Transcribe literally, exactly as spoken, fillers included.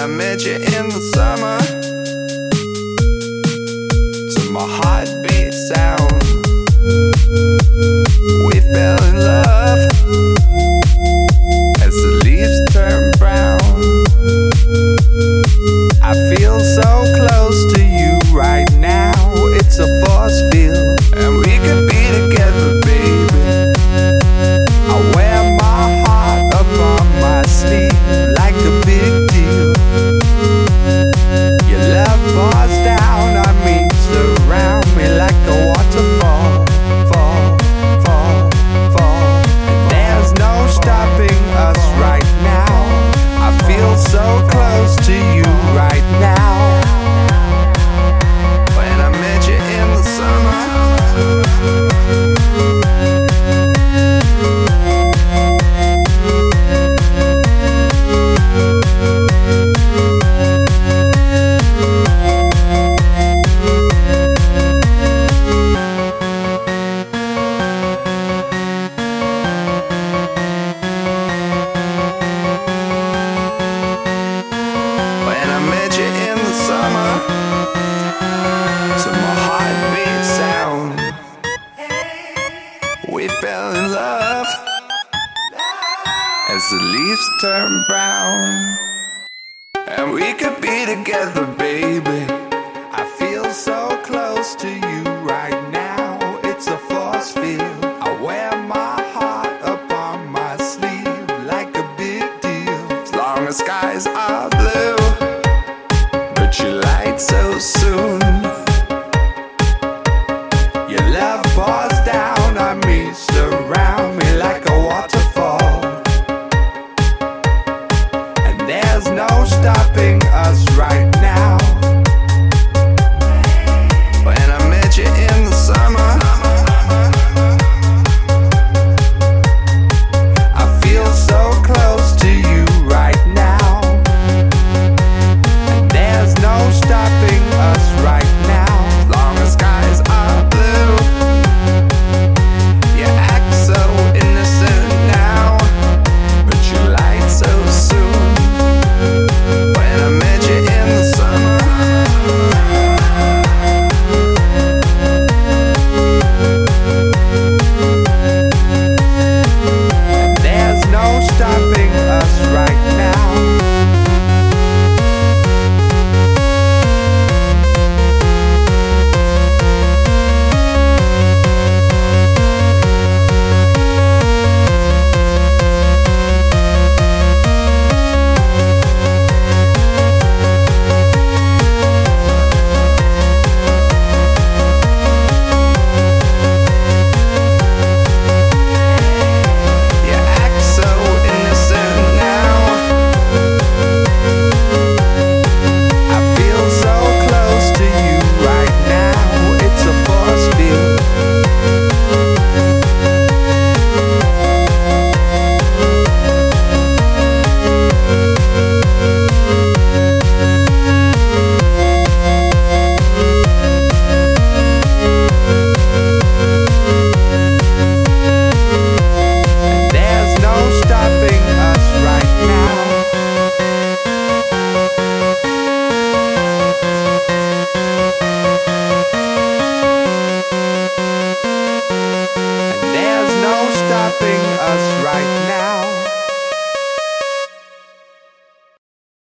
I met you in the summer, to my heartbeat sound. We fell in love as the leaves turn brown. I feel so close to you right now, it's a force field, and we could be together, baby. I wear my heart up on my sleeve like a big deal. Your love pours down on me, surround me like a waterfall. Fall, fall, fall, and there's no stopping us right now. I feel so close to you right now. When I met you in the summer, when I met you in the summer, to my heartbeat sound. We fell in love as the leaves turn brown, and we could be together, baby. I feel so close to you right now, it's a force field. I wear my heart up on my sleeve like a big deal. As long as skies are blue, but you light so soon. Your love pours down on me, surround me like a waterfall. And there's no stopping us right now.